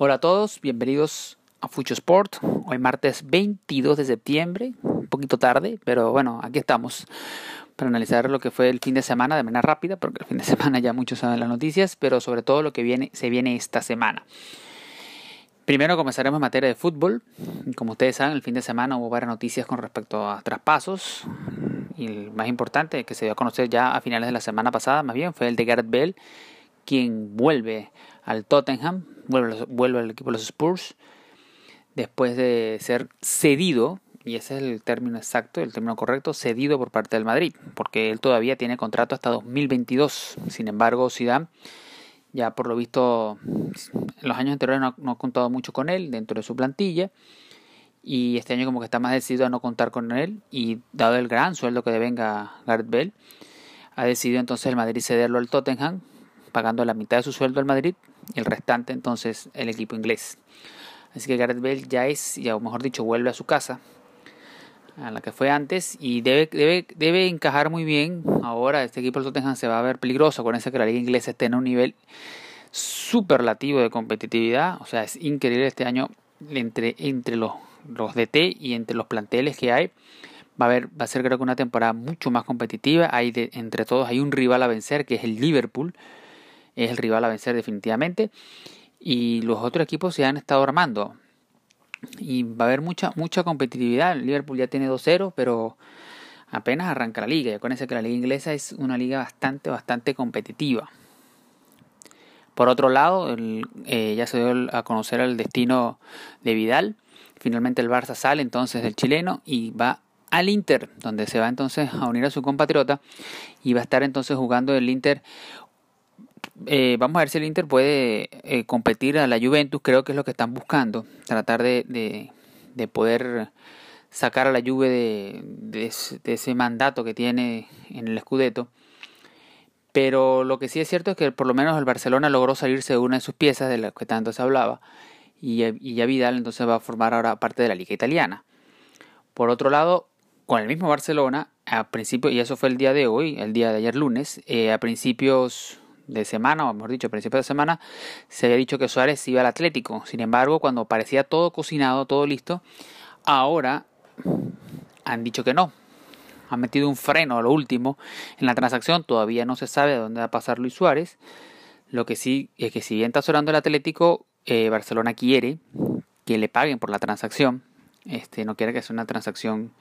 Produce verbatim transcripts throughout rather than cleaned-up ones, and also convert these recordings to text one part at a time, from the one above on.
Hola a todos, bienvenidos a Fucho Sport. Hoy martes veintidós de septiembre, un poquito tarde, pero bueno, aquí estamos para analizar lo que fue el fin de semana de manera rápida, porque el fin de semana ya muchos saben las noticias, pero sobre todo lo que viene se viene esta semana. Primero comenzaremos en materia de fútbol. Como ustedes saben, el fin de semana hubo varias noticias con respecto a traspasos. Y el más importante, que se dio a conocer ya a finales de la semana pasada, más bien, fue el de Gareth Bale, quien vuelve al Tottenham, vuelve, vuelve al equipo de los Spurs, después de ser cedido, y ese es el término exacto, el término correcto, cedido por parte del Madrid, porque él todavía tiene contrato hasta dos mil veintidós. Sin embargo, Zidane, ya por lo visto, en los años anteriores no, no ha contado mucho con él dentro de su plantilla, y este año como que está más decidido a no contar con él, y dado el gran sueldo que devenga Gareth Bale, ha decidido entonces el Madrid cederlo al Tottenham, pagando la mitad de su sueldo al Madrid, y el restante entonces el equipo inglés. Así que Gareth Bale ya es, ya o mejor dicho, vuelve a su casa, a la que fue antes, y debe, debe, debe encajar muy bien. Ahora este equipo del Tottenham se va a ver peligroso. Acuérdense que la liga inglesa está en un nivel superlativo de competitividad, o sea, es increíble este año entre, entre los los D T y entre los planteles que hay. Va a haber, va a ser creo que una temporada mucho más competitiva. Hay de, entre todos hay un rival a vencer, que es el Liverpool. Es el rival a vencer definitivamente. Y los otros equipos se han estado armando. Y va a haber mucha, mucha competitividad. El Liverpool ya tiene dos cero, pero apenas arranca la liga. Y acuérdense que la liga inglesa es una liga bastante, bastante competitiva. Por otro lado, el, eh, ya se dio a conocer el destino de Vidal. Finalmente el Barça sale entonces del chileno y va al Inter, donde se va entonces a unir a su compatriota y va a estar entonces jugando el Inter. Eh, vamos a ver si el Inter puede eh, competir a la Juventus, creo que es lo que están buscando, tratar de, de, de poder sacar a la Juve de, de, de ese mandato que tiene en el Scudetto. Pero lo que sí es cierto es que por lo menos el Barcelona logró salirse de una de sus piezas de las que tanto se hablaba. Y ya Vidal entonces va a formar ahora parte de la liga italiana. Por otro lado, con el mismo Barcelona, a principios, y eso fue el día de hoy, el día de ayer lunes, eh, a principios de semana, o mejor dicho, a principios de semana, se había dicho que Suárez iba al Atlético. Sin embargo, cuando parecía todo cocinado, todo listo, ahora han dicho que no. Han metido un freno a lo último en la transacción. Todavía no se sabe de dónde va a pasar Luis Suárez. Lo que sí es que si bien está sonando el Atlético, Eh, Barcelona quiere que le paguen por la transacción, este, no quiere que sea una transacción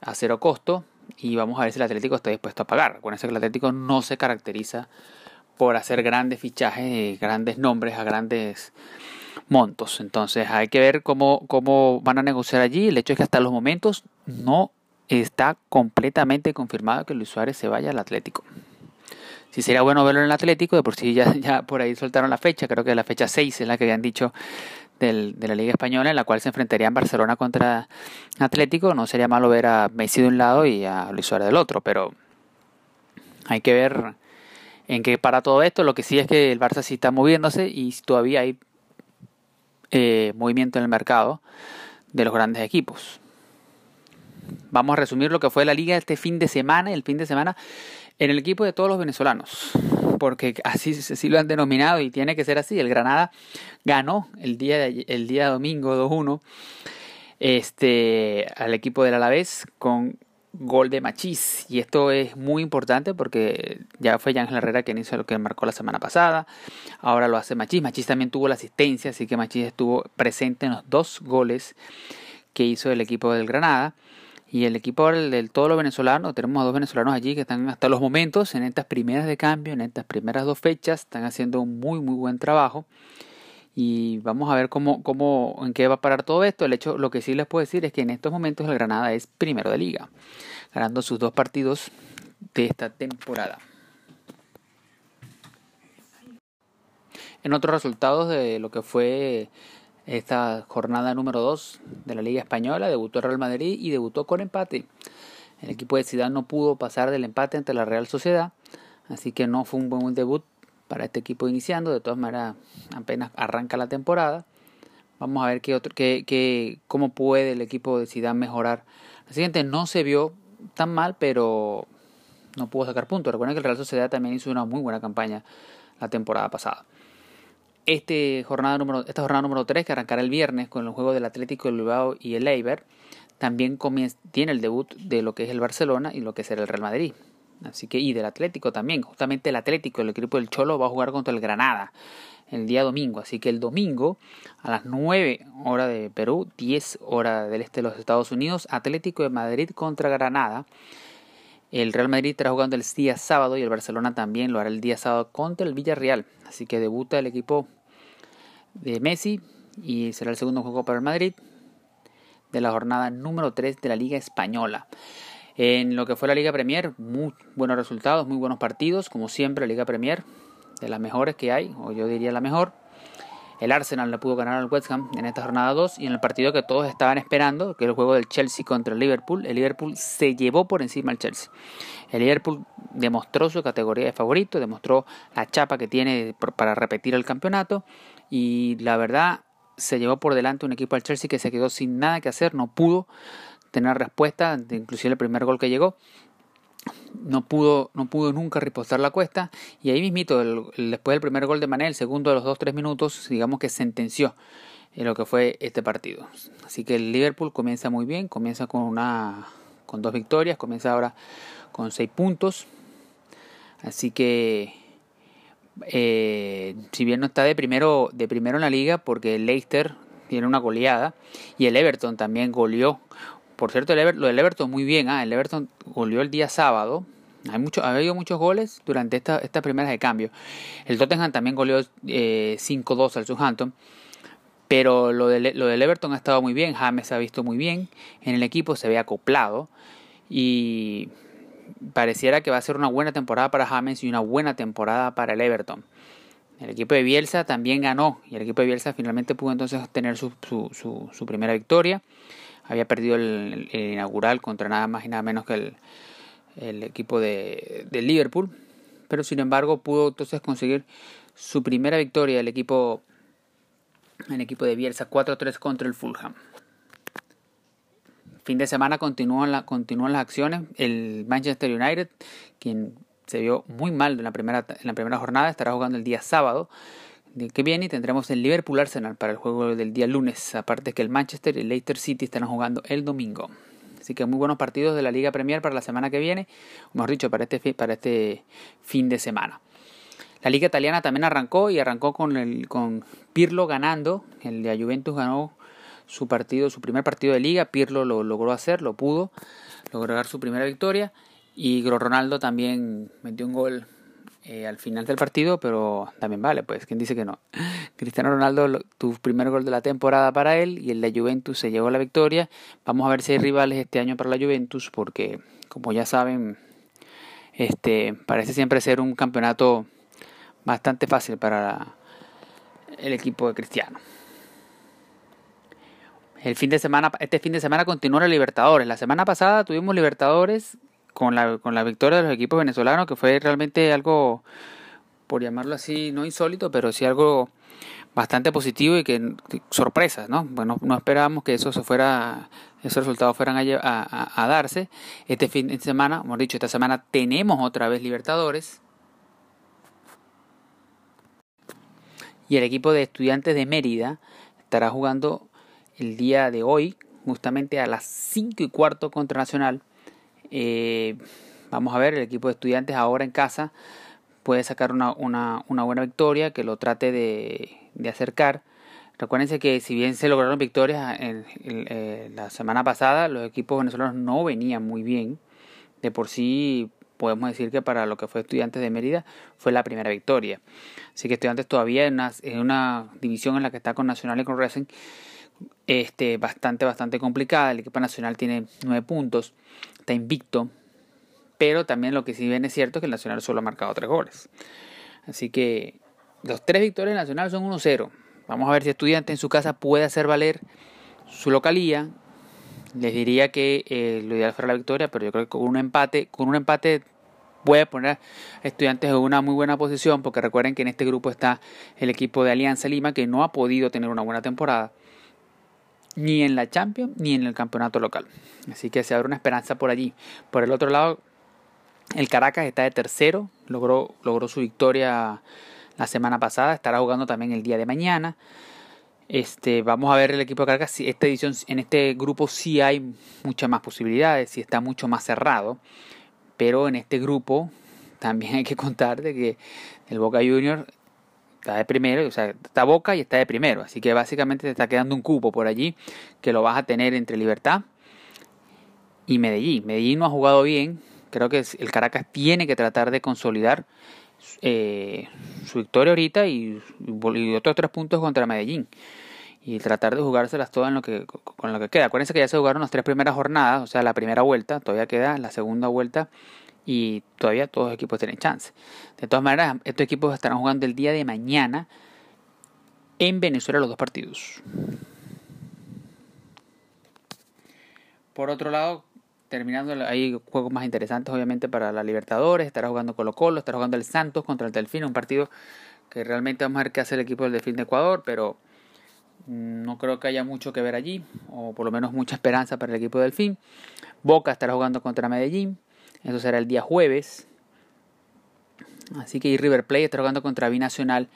a cero costo, y vamos a ver si el Atlético está dispuesto a pagar. Acuérdense que el Atlético no se caracteriza por hacer grandes fichajes, grandes nombres a grandes montos, entonces hay que ver cómo, cómo van a negociar allí. El hecho es que hasta los momentos no está completamente confirmado que Luis Suárez se vaya al Atlético. Sí, sería bueno verlo en el Atlético, de por sí ya, ya por ahí soltaron la fecha, creo que la fecha seis es la que habían dicho del, de la Liga Española, en la cual se enfrentarían Barcelona contra Atlético. No sería malo ver a Messi de un lado y a Luis Suárez del otro, pero hay que ver en qué para todo esto. Lo que sí es que el Barça sí está moviéndose y todavía hay eh, movimiento en el mercado de los grandes equipos. Vamos a resumir lo que fue la Liga este fin de semana, el fin de semana en el equipo de todos los venezolanos, porque así, así lo han denominado y tiene que ser así. El Granada ganó el día, de, el día domingo dos uno este, al equipo del Alavés con gol de Machís, y esto es muy importante porque ya fue Ángel Herrera quien hizo lo que marcó la semana pasada, ahora lo hace Machís. Machís también tuvo la asistencia, así que Machís estuvo presente en los dos goles que hizo el equipo del Granada. Y el equipo ahora del todo lo venezolano, tenemos a dos venezolanos allí que están hasta los momentos, en estas primeras de cambio, en estas primeras dos fechas, están haciendo un muy muy buen trabajo. Y vamos a ver cómo, cómo, en qué va a parar todo esto. El hecho, lo que sí les puedo decir es que en estos momentos el Granada es primero de liga, ganando sus dos partidos de esta temporada. En otros resultados de lo que fue esta jornada número dos de la Liga Española, debutó el Real Madrid y debutó con empate. El equipo de Zidane no pudo pasar del empate ante la Real Sociedad, así que no fue un buen debut para este equipo iniciando. De todas maneras, apenas arranca la temporada. Vamos a ver qué otro, qué, qué, cómo puede el equipo de Zidane mejorar. La siguiente no se vio tan mal, pero no pudo sacar puntos. Recuerden que el Real Sociedad también hizo una muy buena campaña la temporada pasada. este jornada número, esta jornada número tres, que arrancará el viernes con los juegos del Atlético, el Bilbao y el Eibar, también comienza, tiene el debut de lo que es el Barcelona y lo que será el Real Madrid. Así que, y del Atlético también, justamente el Atlético, el equipo del Cholo, va a jugar contra el Granada el día domingo. Así que el domingo a las nueve hora de Perú, diez hora del este de los Estados Unidos, Atlético de Madrid contra Granada. El Real Madrid estará jugando el día sábado y el Barcelona también lo hará el día sábado contra el Villarreal. Así que debuta el equipo de Messi y será el segundo juego para el Madrid de la jornada número tres de la Liga Española. En lo que fue la Liga Premier, muy buenos resultados, muy buenos partidos. Como siempre, la Liga Premier, de las mejores que hay, o yo diría la mejor. El Arsenal le pudo ganar al West Ham en esta jornada dos. Y en el partido que todos estaban esperando, que era el juego del Chelsea contra el Liverpool, el Liverpool se llevó por encima al Chelsea. El Liverpool demostró su categoría de favorito, demostró la chapa que tiene para repetir el campeonato. Y la verdad, se llevó por delante un equipo al Chelsea que se quedó sin nada que hacer, no pudo tener respuesta, inclusive el primer gol que llegó, no pudo, no pudo nunca repostar la cuesta, y ahí mismito, el, el, después del primer gol de Mané, el segundo de los dos, tres minutos, digamos que sentenció en lo que fue este partido. Así que el Liverpool comienza muy bien, comienza con una, con dos victorias, comienza ahora con seis puntos, así que eh, si bien no está de primero, de primero en la liga, porque el Leicester tiene una goleada, y el Everton también goleó. Por cierto, el Ever- lo del Everton muy bien, ¿eh? El Everton goleó el día sábado. Hay mucho, ha habido muchos goles durante estas esta primeras de cambio. El Tottenham también goleó eh, cinco dos al Southampton. Pero lo, de, lo del Everton ha estado muy bien. James se ha visto muy bien en el equipo, se ve acoplado. Y pareciera que va a ser una buena temporada para James y una buena temporada para el Everton. El equipo de Bielsa también ganó. Y el equipo de Bielsa finalmente pudo entonces obtener su, su, su, su primera victoria. Había perdido el, el inaugural contra nada más y nada menos que el, el equipo de, de Liverpool. Pero sin embargo pudo entonces conseguir su primera victoria el equipo, el equipo de Bielsa, cuatro tres contra el Fulham. Fin de semana continúan, la, continúan las acciones. El Manchester United, quien se vio muy mal en la primera, en la primera jornada, estará jugando el día sábado que viene, y tendremos el Liverpool Arsenal para el juego del día lunes, aparte que el Manchester y el Leicester City estarán jugando el domingo. Así que muy buenos partidos de la Liga Premier para la semana que viene, o mejor dicho, para este, para este fin de semana. La Liga Italiana también arrancó, y arrancó con, el, con Pirlo ganando. El de Juventus ganó su partido, su primer partido de Liga, Pirlo lo logró hacer, lo pudo, logró dar su primera victoria, y Ronaldo también metió un gol Eh, al final del partido, pero también vale, pues, ¿quién dice que no? Cristiano Ronaldo, lo, tu primer gol de la temporada para él, y el de Juventus se llevó la victoria. Vamos a ver si hay rivales este año para la Juventus, porque, como ya saben, este parece siempre ser un campeonato bastante fácil para la, el equipo de Cristiano. El fin de semana, este fin de semana continúa la Libertadores. La semana pasada tuvimos Libertadores Con la, con la victoria de los equipos venezolanos, que fue realmente algo, por llamarlo así, no insólito, pero sí algo bastante positivo y que sorpresas, ¿no? Bueno, no esperábamos que eso se fuera, esos resultados fueran a, a, a darse. Este fin de semana, hemos dicho, esta semana tenemos otra vez Libertadores. Y el equipo de Estudiantes de Mérida estará jugando el día de hoy, justamente a las cinco y cuarto contra Nacional. Eh, vamos a ver, el equipo de Estudiantes ahora en casa puede sacar una, una, una buena victoria que lo trate de, de acercar. Recuérdense que si bien se lograron victorias en, en, en, la semana pasada, los equipos venezolanos no venían muy bien. De por sí podemos decir que para lo que fue Estudiantes de Mérida fue la primera victoria. Así que Estudiantes todavía en una, en una división en la que está con Nacional y con Racing Este, bastante, bastante complicada. El equipo nacional tiene nueve puntos, está invicto, pero también lo que sí bien es cierto es que el Nacional solo ha marcado tres goles. Así que los tres victorias del Nacional son uno cero. Vamos a ver si Estudiantes en su casa puede hacer valer su localía. Les diría que eh, lo ideal fuera la victoria, pero yo creo que con un empate, con un empate puede poner a Estudiantes en una muy buena posición, porque recuerden que en este grupo está el equipo de Alianza Lima, que no ha podido tener una buena temporada, ni en la Champions, ni en el campeonato local. Así que se abre una esperanza por allí. Por el otro lado, el Caracas está de tercero. Logró, logró su victoria la semana pasada, estará jugando también el día de mañana. Este, vamos a ver el equipo de Caracas, si esta edición, en este grupo sí hay muchas más posibilidades, sí está mucho más cerrado, pero en este grupo también hay que contar de que el Boca Juniors está de primero, o sea, está Boca y está de primero, así que básicamente te está quedando un cupo por allí que lo vas a tener entre Libertad y Medellín. Medellín no ha jugado bien, creo que el Caracas tiene que tratar de consolidar Eh, su victoria ahorita y, y otros tres puntos contra Medellín y tratar de jugárselas todas en lo que, con lo que queda. Acuérdense que ya se jugaron las tres primeras jornadas, o sea, la primera vuelta, todavía queda la segunda vuelta y todavía todos los equipos tienen chance. De todas maneras, estos equipos estarán jugando el día de mañana en Venezuela los dos partidos. Por otro lado, terminando, hay juegos más interesantes obviamente para la Libertadores, estará jugando Colo Colo, estará jugando el Santos contra el Delfín, un partido que realmente vamos a ver qué hace el equipo del Delfín de Ecuador, pero no creo que haya mucho que ver allí, o por lo menos mucha esperanza para el equipo del Delfín. Boca estará jugando contra Medellín, eso será el día jueves, así que River Plate estará jugando contra Binacional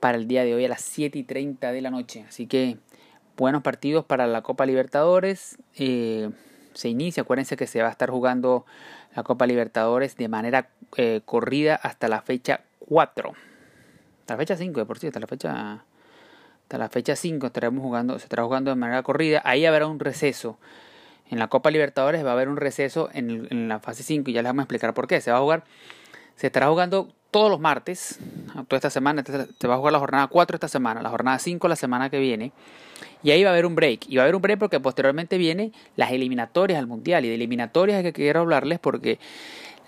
para el día de hoy a las siete y treinta de la noche, así que buenos partidos para la Copa Libertadores. eh... Se inicia, acuérdense que se va a estar jugando la Copa Libertadores de manera eh, corrida hasta la fecha cuatro. Hasta la fecha cinco, de por sí, hasta la fecha, hasta la fecha cinco estaremos jugando, se estará jugando de manera corrida. Ahí habrá un receso. En la Copa Libertadores va a haber un receso en, en la fase cinco y ya les vamos a explicar por qué. Se va a jugar, se estará jugando todos los martes, toda esta semana, se va a jugar la jornada cuatro esta semana, la jornada cinco la semana que viene, y ahí va a haber un break, y va a haber un break porque posteriormente vienen las eliminatorias al Mundial, y de eliminatorias es que quiero hablarles porque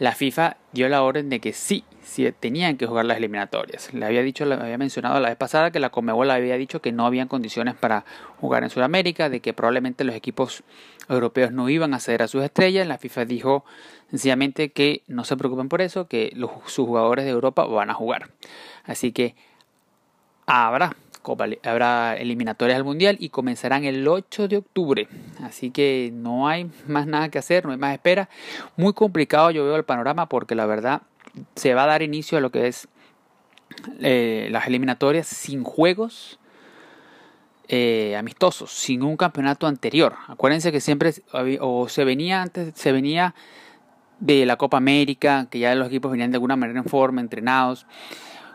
la FIFA dio la orden de que sí, sí tenían que jugar las eliminatorias. Le había dicho, le había mencionado la vez pasada que la Conmebol había dicho que no habían condiciones para jugar en Sudamérica, de que probablemente los equipos europeos no iban a ceder a sus estrellas. La FIFA dijo sencillamente que no se preocupen por eso, que los, sus jugadores de Europa van a jugar. Así que habrá, habrá eliminatorias al Mundial y comenzarán el ocho de octubre. Así que no hay más nada que hacer, no hay más espera. Muy complicado yo veo el panorama porque la verdad se va a dar inicio a lo que es eh, las eliminatorias sin juegos Eh, amistosos, sin un campeonato anterior. Acuérdense que siempre o se venía antes, se venía de la Copa América, que ya los equipos venían de alguna manera en forma, entrenados,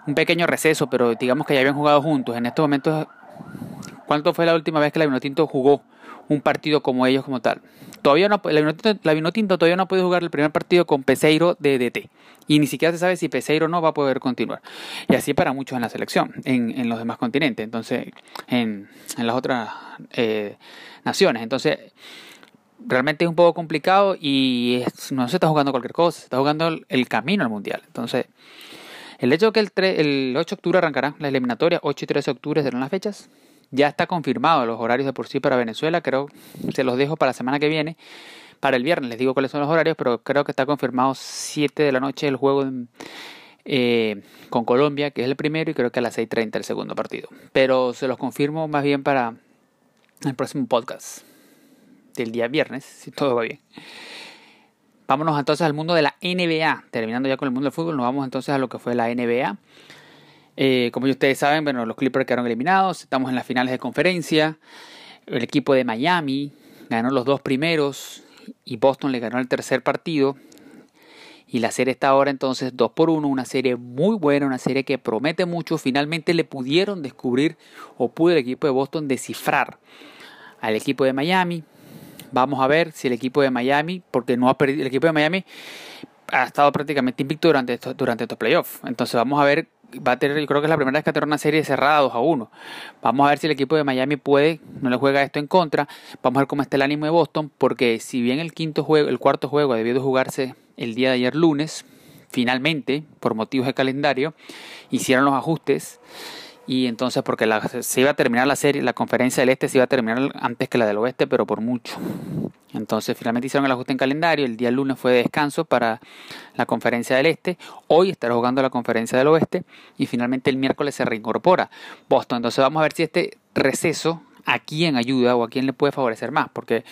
un pequeño receso, pero digamos que ya habían jugado juntos. En estos momentos, ¿cuánto fue la última vez que la Vinotinto jugó un partido como ellos como tal? Todavía no, la Vinotinto, la Vinotinto todavía no ha podido jugar el primer partido con Peseiro de D T, y ni siquiera se sabe si Peseiro no va a poder continuar, y así para muchos en la selección, en, en los demás continentes, entonces en, en las otras eh, naciones. Entonces realmente es un poco complicado y es, no se está jugando cualquier cosa, se está jugando el, el camino al Mundial. Entonces el hecho de que el, tre, el ocho de octubre arrancarán las eliminatorias, ocho y trece de octubre serán las fechas. Ya está confirmado los horarios de por sí para Venezuela, creo, se los dejo para la semana que viene, para el viernes les digo cuáles son los horarios, pero creo que está confirmado siete de la noche el juego eh, con Colombia, que es el primero, y creo que a las seis y treinta el segundo partido. Pero se los confirmo más bien para el próximo podcast del día viernes, si todo va bien. Vámonos entonces al mundo de la N B A, terminando ya con el mundo del fútbol, nos vamos entonces a lo que fue la N B A. Eh, como ustedes saben, bueno, los Clippers quedaron eliminados, estamos en las finales de conferencia, el equipo de Miami ganó los dos primeros y Boston le ganó el tercer partido y la serie está ahora entonces dos por uno, una serie muy buena, una serie que promete mucho. Finalmente le pudieron descubrir, o pudo el equipo de Boston descifrar al equipo de Miami. Vamos a ver si el equipo de Miami, porque no ha perdido, el equipo de Miami ha estado prácticamente invicto durante estos, durante estos playoffs, entonces vamos a ver. Va a tener, yo creo que es la primera vez que tendrá una serie cerrada dos a uno. Vamos a ver si el equipo de Miami puede, no le juega esto en contra. Vamos a ver cómo está el ánimo de Boston, porque si bien el quinto juego, el cuarto juego debió de jugarse el día de ayer lunes, finalmente, por motivos de calendario, hicieron los ajustes. Y entonces, porque la, se iba a terminar la serie, la conferencia del este se iba a terminar antes que la del oeste, pero por mucho. Entonces, finalmente hicieron el ajuste en calendario. El día lunes fue de descanso para la conferencia del este. Hoy estará jugando la conferencia del oeste. Y finalmente el miércoles se reincorpora Boston. Entonces, vamos a ver si este receso a quién ayuda o a quién le puede favorecer más. Porque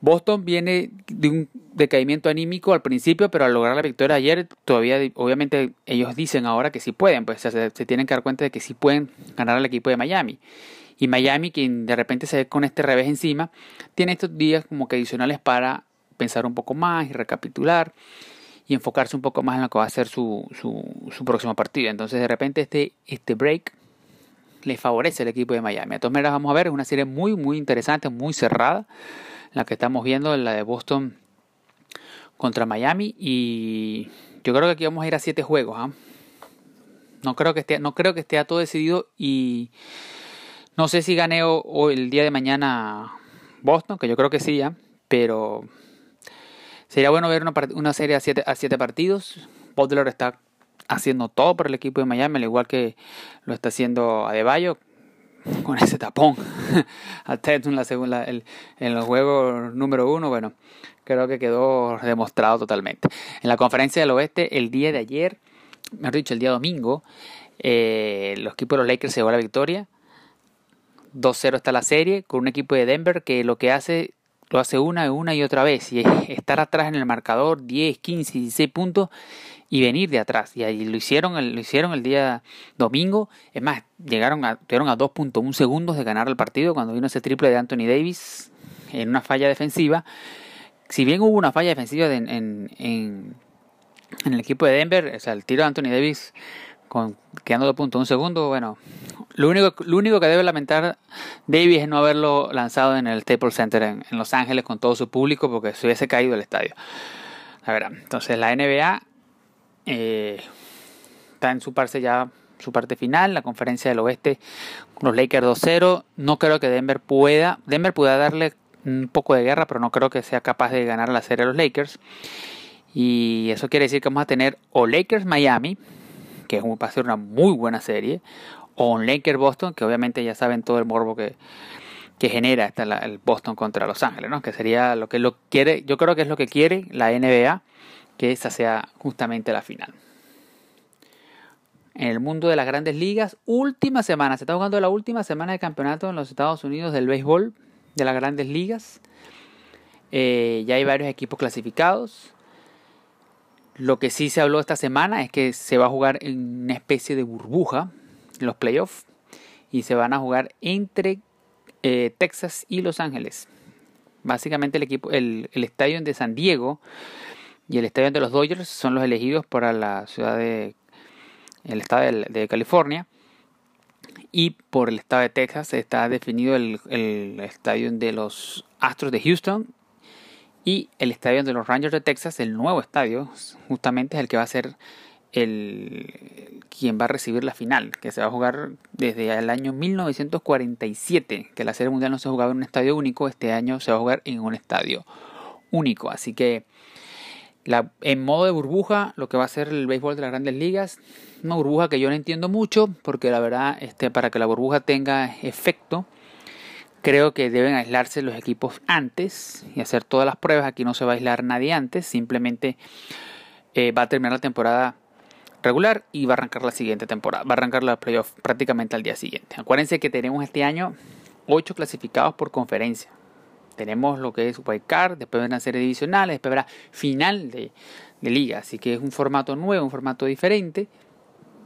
Boston viene de un decaimiento anímico al principio, pero al lograr la victoria ayer, todavía obviamente ellos dicen ahora que sí pueden, pues se, se tienen que dar cuenta de que sí pueden ganar al equipo de Miami. Y Miami, quien de repente se ve con este revés encima, tiene estos días como que adicionales para pensar un poco más y recapitular y enfocarse un poco más en lo que va a ser su, su, su próximo partido. Entonces de repente este, este break le favorece al equipo de Miami. De todas maneras vamos a ver, es una serie muy muy interesante, muy cerrada, la que estamos viendo, la de Boston contra Miami, y yo creo que aquí vamos a ir a siete juegos. ¿eh? No creo que esté, no creo que esté todo decidido, y no sé si gane o, o el día de mañana Boston, que yo creo que sí, ¿eh? pero sería bueno ver una, una serie a siete, a siete partidos. Butler está haciendo todo por el equipo de Miami, al igual que lo está haciendo Adebayo, con ese tapón a Tatum la segunda, el, en los juegos número uno. Bueno, creo que quedó demostrado totalmente. En la conferencia del oeste, el día de ayer, mejor dicho, el día domingo, eh, los equipos de los Lakers se llevó la victoria. dos cero está la serie, con un equipo de Denver que lo que hace, lo hace una, una y otra vez, y estar atrás en el marcador, diez, quince, dieciséis puntos, y venir de atrás, y ahí lo hicieron el, lo hicieron el día domingo. Es más, llegaron a, llegaron a dos punto uno segundos de ganar el partido cuando vino ese triple de Anthony Davis en una falla defensiva. Si bien hubo una falla defensiva de, en, en, en el equipo de Denver, o sea, el tiro de Anthony Davis con, quedando dos punto uno segundos, bueno, lo único, lo único que debe lamentar Davis es no haberlo lanzado en el Staples Center en, en Los Ángeles con todo su público, porque se hubiese caído el estadio. A ver, entonces la N B A Eh, está en su parte ya, su parte final, la conferencia del oeste, los Lakers dos cero. No creo que Denver pueda, Denver pueda darle un poco de guerra, pero no creo que sea capaz de ganar la serie a los Lakers. Y eso quiere decir que vamos a tener o Lakers Miami, que va a ser una muy buena serie, o un Lakers Boston, que obviamente ya saben todo el morbo que, que genera esta, la, el Boston contra Los Ángeles, ¿no? Que sería lo que lo quiere, yo creo que es lo que quiere la N B A, que esa sea justamente la final. En el mundo de las grandes ligas, última semana, se está jugando la última semana de campeonato en los Estados Unidos del béisbol, de las grandes ligas. Eh, ya hay varios equipos clasificados. Lo que sí se habló esta semana es que se va a jugar en una especie de burbuja, los playoffs, y se van a jugar entre eh, Texas y Los Ángeles. Básicamente el equipo, el, el estadio de San Diego y el estadio de los Dodgers son los elegidos para la ciudad de, el estado de California, y por el estado de Texas está definido el, el estadio de los Astros de Houston y el estadio de los Rangers de Texas. El nuevo estadio justamente es el que va a ser el quien va a recibir la final, que se va a jugar desde el año mil novecientos cuarenta y siete, que la Serie Mundial no se jugaba en un estadio único. Este año se va a jugar en un estadio único, así que La, en modo de burbuja, lo que va a ser el béisbol de las grandes ligas, una burbuja que yo no entiendo mucho, porque la verdad, este, para que la burbuja tenga efecto, creo que deben aislarse los equipos antes y hacer todas las pruebas. Aquí no se va a aislar nadie antes, simplemente eh, va a terminar la temporada regular y va a arrancar la siguiente temporada, va a arrancar la playoff prácticamente al día siguiente. Acuérdense que tenemos este año ocho clasificados por conferencia. Tenemos lo que es wild card, después habrá series divisionales, después habrá final de, de liga. Así que es un formato nuevo, un formato diferente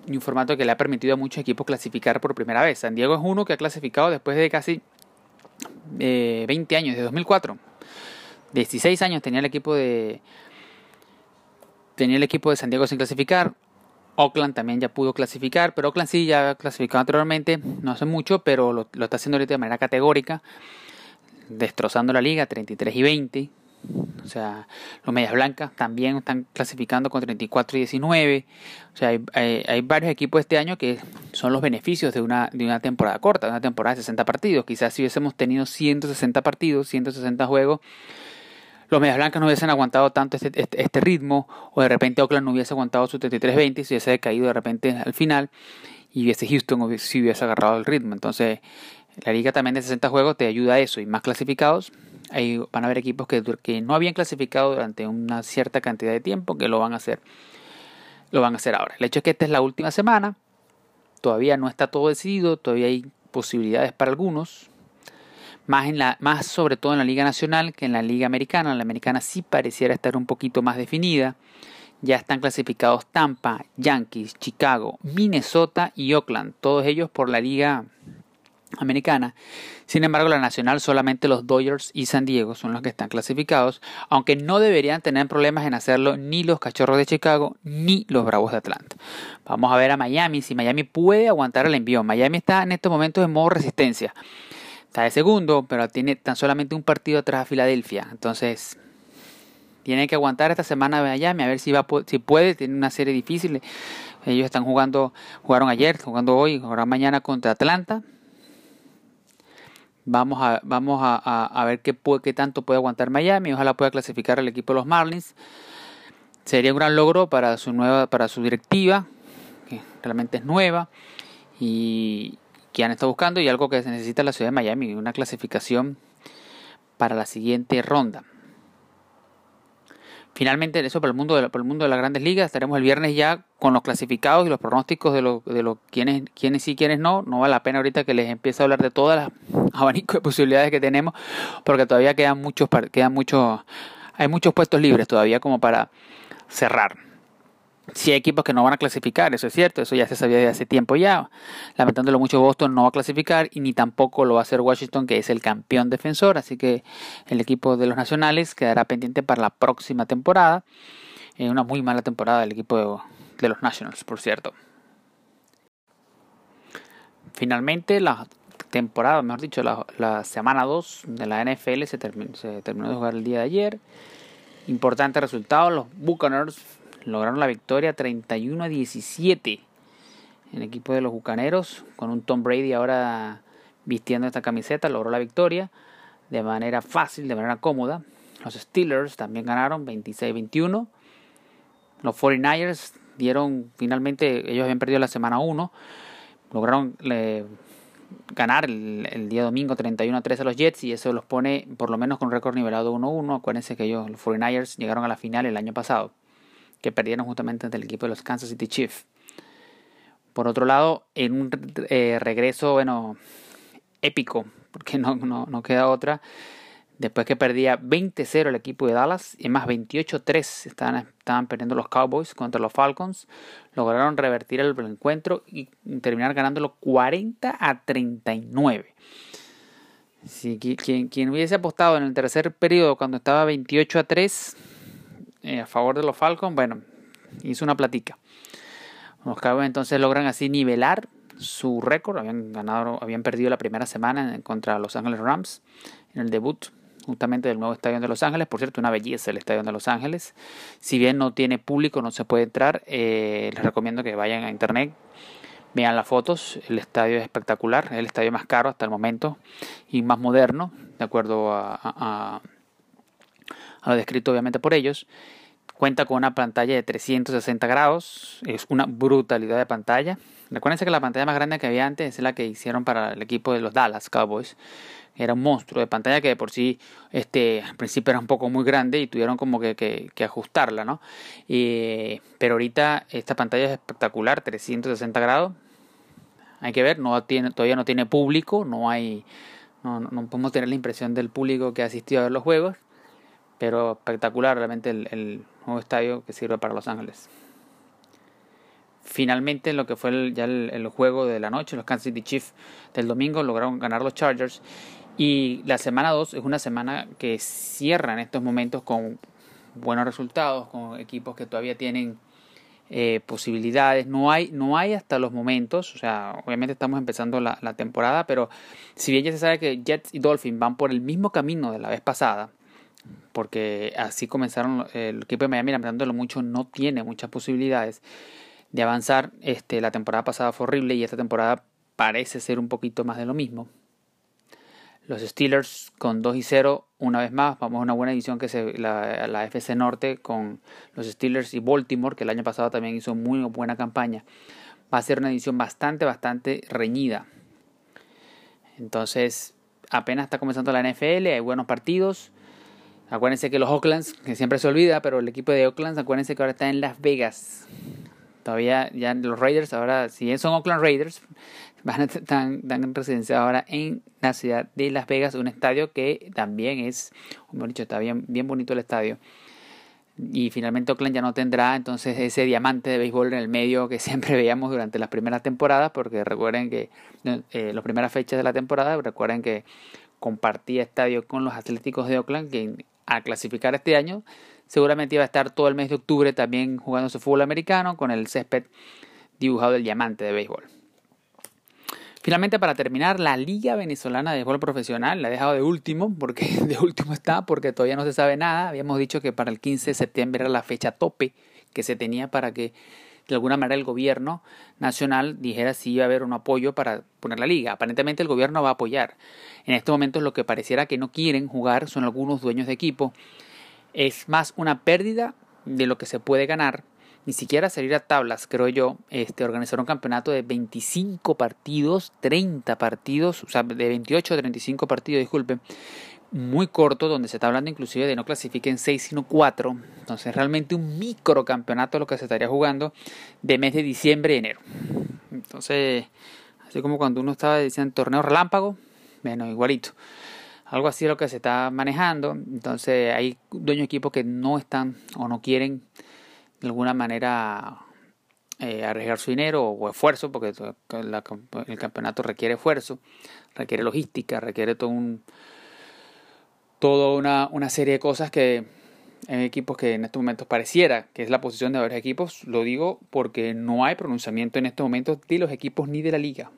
y un formato que le ha permitido a muchos equipos clasificar por primera vez. San Diego es uno que ha clasificado después de casi eh, veinte años, de dos mil cuatro. dieciséis años tenía el equipo de tenía el equipo de San Diego sin clasificar. Oakland también ya pudo clasificar, pero Oakland sí ya clasificó anteriormente, no hace mucho, pero lo, lo está haciendo ahorita de manera categórica, destrozando la liga, treinta y tres y veinte. O sea, los Medias Blancas también están clasificando con treinta y cuatro y diecinueve. O sea, hay, hay, hay varios equipos este año que son los beneficios de una, de una temporada corta, de una temporada de sesenta partidos. Quizás si hubiésemos tenido ciento sesenta partidos, ciento sesenta juegos, los Medias Blancas no hubiesen aguantado tanto este, este, este ritmo, o de repente Oakland no hubiese aguantado su treinta y tres veinte, si hubiese caído de repente al final, y hubiese Houston si hubiese agarrado el ritmo. Entonces, la liga también de sesenta juegos te ayuda a eso, y más clasificados. Ahí van a haber equipos que, que no habían clasificado durante una cierta cantidad de tiempo, que lo van a hacer, lo van a hacer ahora. El hecho es que esta es la última semana, todavía no está todo decidido, todavía hay posibilidades para algunos, más, en la, más sobre todo en la Liga Nacional que en la Liga Americana. La Americana sí pareciera estar un poquito más definida. Ya están clasificados Tampa, Yankees, Chicago, Minnesota y Oakland, todos ellos por la Liga Americana. Sin embargo, la Nacional, solamente los Dodgers y San Diego son los que están clasificados, aunque no deberían tener problemas en hacerlo ni los Cachorros de Chicago ni los Bravos de Atlanta. Vamos a ver a Miami, si Miami puede aguantar el envío. Miami está en estos momentos en modo resistencia. Está de segundo, pero tiene tan solamente un partido atrás a Filadelfia. Entonces, tiene que aguantar esta semana a Miami, a ver si va, si puede. Tiene una serie difícil. Ellos están jugando, jugaron ayer, jugando hoy, jugarán mañana contra Atlanta. Vamos a, vamos a, a, a ver qué, puede, qué tanto puede aguantar Miami. Ojalá pueda clasificar al equipo de los Marlins. Sería un gran logro para su nueva, para su directiva, que realmente es nueva y que han estado buscando, y algo que se necesita en la ciudad de Miami, una clasificación para la siguiente ronda. Finalmente, eso para el mundo de, para el mundo de las grandes ligas. Estaremos el viernes ya con los clasificados y los pronósticos de los de lo, quienes, quienes sí, quienes no. No vale la pena ahorita que les empiece a hablar de todas las abanico de posibilidades que tenemos, porque todavía quedan muchos, quedan muchos, hay muchos puestos libres todavía como para cerrar. Si sí hay equipos que no van a clasificar, eso es cierto, eso ya se sabía desde hace tiempo ya. Lamentándolo mucho, Boston no va a clasificar y ni tampoco lo va a hacer Washington, que es el campeón defensor. Así que el equipo de los Nacionales quedará pendiente para la próxima temporada. Eh, una muy mala temporada del equipo de, de los Nationals, por cierto. Finalmente, la temporada, mejor dicho, la, la semana dos de la N F L se terminó, se terminó de jugar el día de ayer. Importante resultado, los Buccaneers lograron la victoria treinta y uno a diecisiete. El equipo de los Bucaneros, con un Tom Brady ahora vistiendo esta camiseta, logró la victoria de manera fácil, de manera cómoda. Los Steelers también ganaron veintiséis a veintiuno. Los cuarenta y nueve ers dieron, finalmente, ellos habían perdido la semana uno. Lograron eh, ganar el, el día domingo treinta y uno a tres a los Jets, y eso los pone por lo menos con récord nivelado uno a uno. Acuérdense que ellos, los cuarenta y nueve ers, llegaron a la final el año pasado, que perdieron justamente ante el equipo de los Kansas City Chiefs. Por otro lado, en un eh, regreso bueno épico, porque no, no, no queda otra, después que perdía veinte a cero el equipo de Dallas, y más veintiocho a tres estaban, estaban perdiendo los Cowboys contra los Falcons, lograron revertir el encuentro y terminar ganándolo cuarenta a treinta y nueve. Si, quien, quien hubiese apostado en el tercer periodo cuando estaba veintiocho a tres... a favor de los Falcons, bueno, hizo una platica. Los Cowboys entonces logran así nivelar su récord. Habían ganado, habían perdido la primera semana contra Los Ángeles Rams en el debut justamente del nuevo estadio de Los Ángeles. Por cierto, una belleza el estadio de Los Ángeles. Si bien no tiene público, no se puede entrar. Eh, les recomiendo que vayan a internet, vean las fotos. El estadio es espectacular. Es el estadio más caro hasta el momento y más moderno, de acuerdo a, a, a a lo descrito obviamente por ellos. Cuenta con una pantalla de trescientos sesenta grados, es una brutalidad de pantalla. Recuérdense que la pantalla más grande que había antes es la que hicieron para el equipo de los Dallas Cowboys. Era un monstruo de pantalla que de por sí este, al principio era un poco muy grande y tuvieron como que, que, que ajustarla, ¿no? Eh, pero ahorita esta pantalla es espectacular, trescientos sesenta grados. Hay que ver, no tiene, todavía no tiene público, no hay, no, no podemos tener la impresión del público que ha asistido a ver los juegos. Pero espectacular realmente el, el nuevo estadio que sirve para Los Ángeles. Finalmente, lo que fue el, ya el, el juego de la noche, los Kansas City Chiefs del domingo lograron ganar los Chargers. Y la semana dos es una semana que cierra en estos momentos con buenos resultados, con equipos que todavía tienen eh, posibilidades. No hay, no hay hasta los momentos, o sea, obviamente estamos empezando la, la temporada, pero si bien ya se sabe que Jets y Dolphins van por el mismo camino de la vez pasada, porque así comenzaron el equipo de Miami, lamentándolo mucho, no tiene muchas posibilidades de avanzar. Este, la temporada pasada fue horrible y esta temporada parece ser un poquito más de lo mismo. Los Steelers con dos y cero, una vez más, vamos a una buena división que se la, la F C Norte, con los Steelers y Baltimore, que el año pasado también hizo muy buena campaña. Va a ser una división bastante, bastante reñida. Entonces, apenas está comenzando la N F L, hay buenos partidos. Acuérdense que los Oaklands, que siempre se olvida, pero el equipo de Oakland, acuérdense que ahora está en Las Vegas. Todavía ya los Raiders ahora, si bien son Oakland Raiders, van a estar residenciados ahora en la ciudad de Las Vegas, un estadio que también es, como he dicho, está bien, bien bonito el estadio. Y finalmente Oakland ya no tendrá entonces ese diamante de béisbol en el medio que siempre veíamos durante las primeras temporadas, porque recuerden que eh, las primeras fechas de la temporada, recuerden que compartía estadio con los Atléticos de Oakland, que al clasificar este año seguramente iba a estar todo el mes de octubre también jugando su fútbol americano con el césped dibujado del diamante de béisbol. Finalmente, para terminar, la Liga Venezolana de Béisbol Profesional la he dejado de último, porque de último está, porque todavía no se sabe nada. Habíamos dicho que para el quince de septiembre era la fecha tope que se tenía para que de alguna manera el gobierno nacional dijera si iba a haber un apoyo para poner la liga. Aparentemente el gobierno va a apoyar. En estos momentos lo que pareciera que no quieren jugar son algunos dueños de equipo. Es más una pérdida de lo que se puede ganar. Ni siquiera salir a tablas, creo yo, este, organizar un campeonato de veinticinco partidos, treinta partidos, o sea, de veintiocho a treinta y cinco partidos, disculpen, muy corto, donde se está hablando inclusive de no clasifiquen seis, sino cuatro. Entonces, realmente un microcampeonato es lo que se estaría jugando de mes de diciembre y enero. Entonces, así como cuando uno estaba diciendo torneo relámpago, bueno, igualito. Algo así es lo que se está manejando. Entonces, hay dueños de equipos que no están o no quieren de alguna manera eh, arriesgar su dinero o esfuerzo, porque la, el campeonato requiere esfuerzo, requiere logística, requiere todo un, toda una, una serie de cosas que en equipos que en estos momentos pareciera que es la posición de varios equipos. Lo digo porque no hay pronunciamiento en estos momentos de los equipos ni de la liga.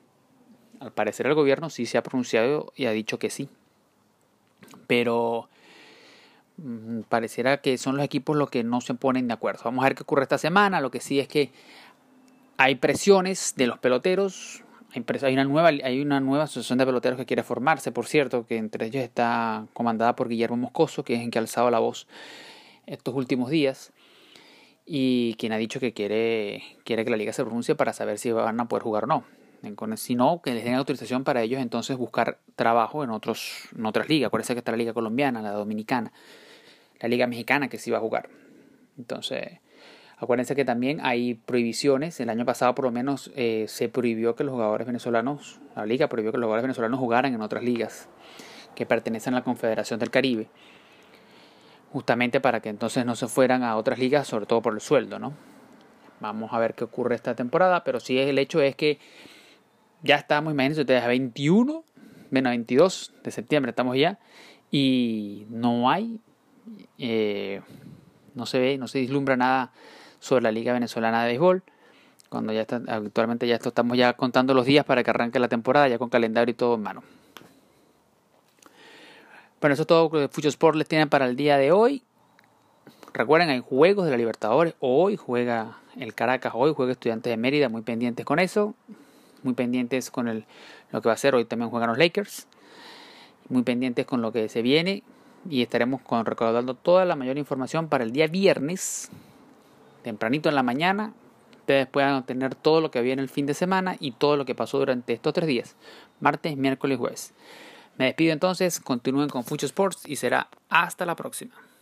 Al parecer el gobierno sí se ha pronunciado y ha dicho que sí, pero pareciera que son los equipos los que no se ponen de acuerdo. Vamos a ver qué ocurre esta semana. Lo que sí es que hay presiones de los peloteros. Hay una nueva, hay una nueva asociación de peloteros que quiere formarse, por cierto, que entre ellos está comandada por Guillermo Moscoso, que es el que ha alzado la voz estos últimos días y quien ha dicho que quiere, quiere que la liga se pronuncie para saber si van a poder jugar o no. Si no, que les den autorización para ellos entonces buscar trabajo en otros en otras ligas. Acuérdense que está la liga colombiana, la dominicana, la liga mexicana que sí va a jugar. Entonces, acuérdense que también hay prohibiciones. El año pasado por lo menos eh, se prohibió que los jugadores venezolanos, la liga prohibió que los jugadores venezolanos jugaran en otras ligas que pertenecen a la Confederación del Caribe, justamente para que entonces no se fueran a otras ligas, sobre todo por el sueldo, ¿no? Vamos a ver qué ocurre esta temporada, pero sí el hecho es que ya estamos, imagínense ustedes, a veintiuno, bueno, a veintidós de septiembre estamos ya, y no hay, eh, no se ve, no se vislumbra nada sobre la Liga Venezolana de Béisbol, cuando ya está, actualmente ya esto, estamos ya contando los días para que arranque la temporada, ya con calendario y todo en mano. Bueno, eso es todo lo que Fucho Sport les tiene para el día de hoy. Recuerden, hay juegos de la Libertadores, hoy juega el Caracas, hoy juega Estudiantes de Mérida, muy pendientes con eso. Muy pendientes con el, lo que va a ser. Hoy también juegan los Lakers. Muy pendientes con lo que se viene. Y estaremos con, recaudando toda la mayor información para el día viernes. Tempranito en la mañana. Ustedes puedan obtener todo lo que viene el fin de semana. Y todo lo que pasó durante estos tres días. Martes, miércoles y jueves. Me despido entonces. Continúen con Fucho Sports. Y será hasta la próxima.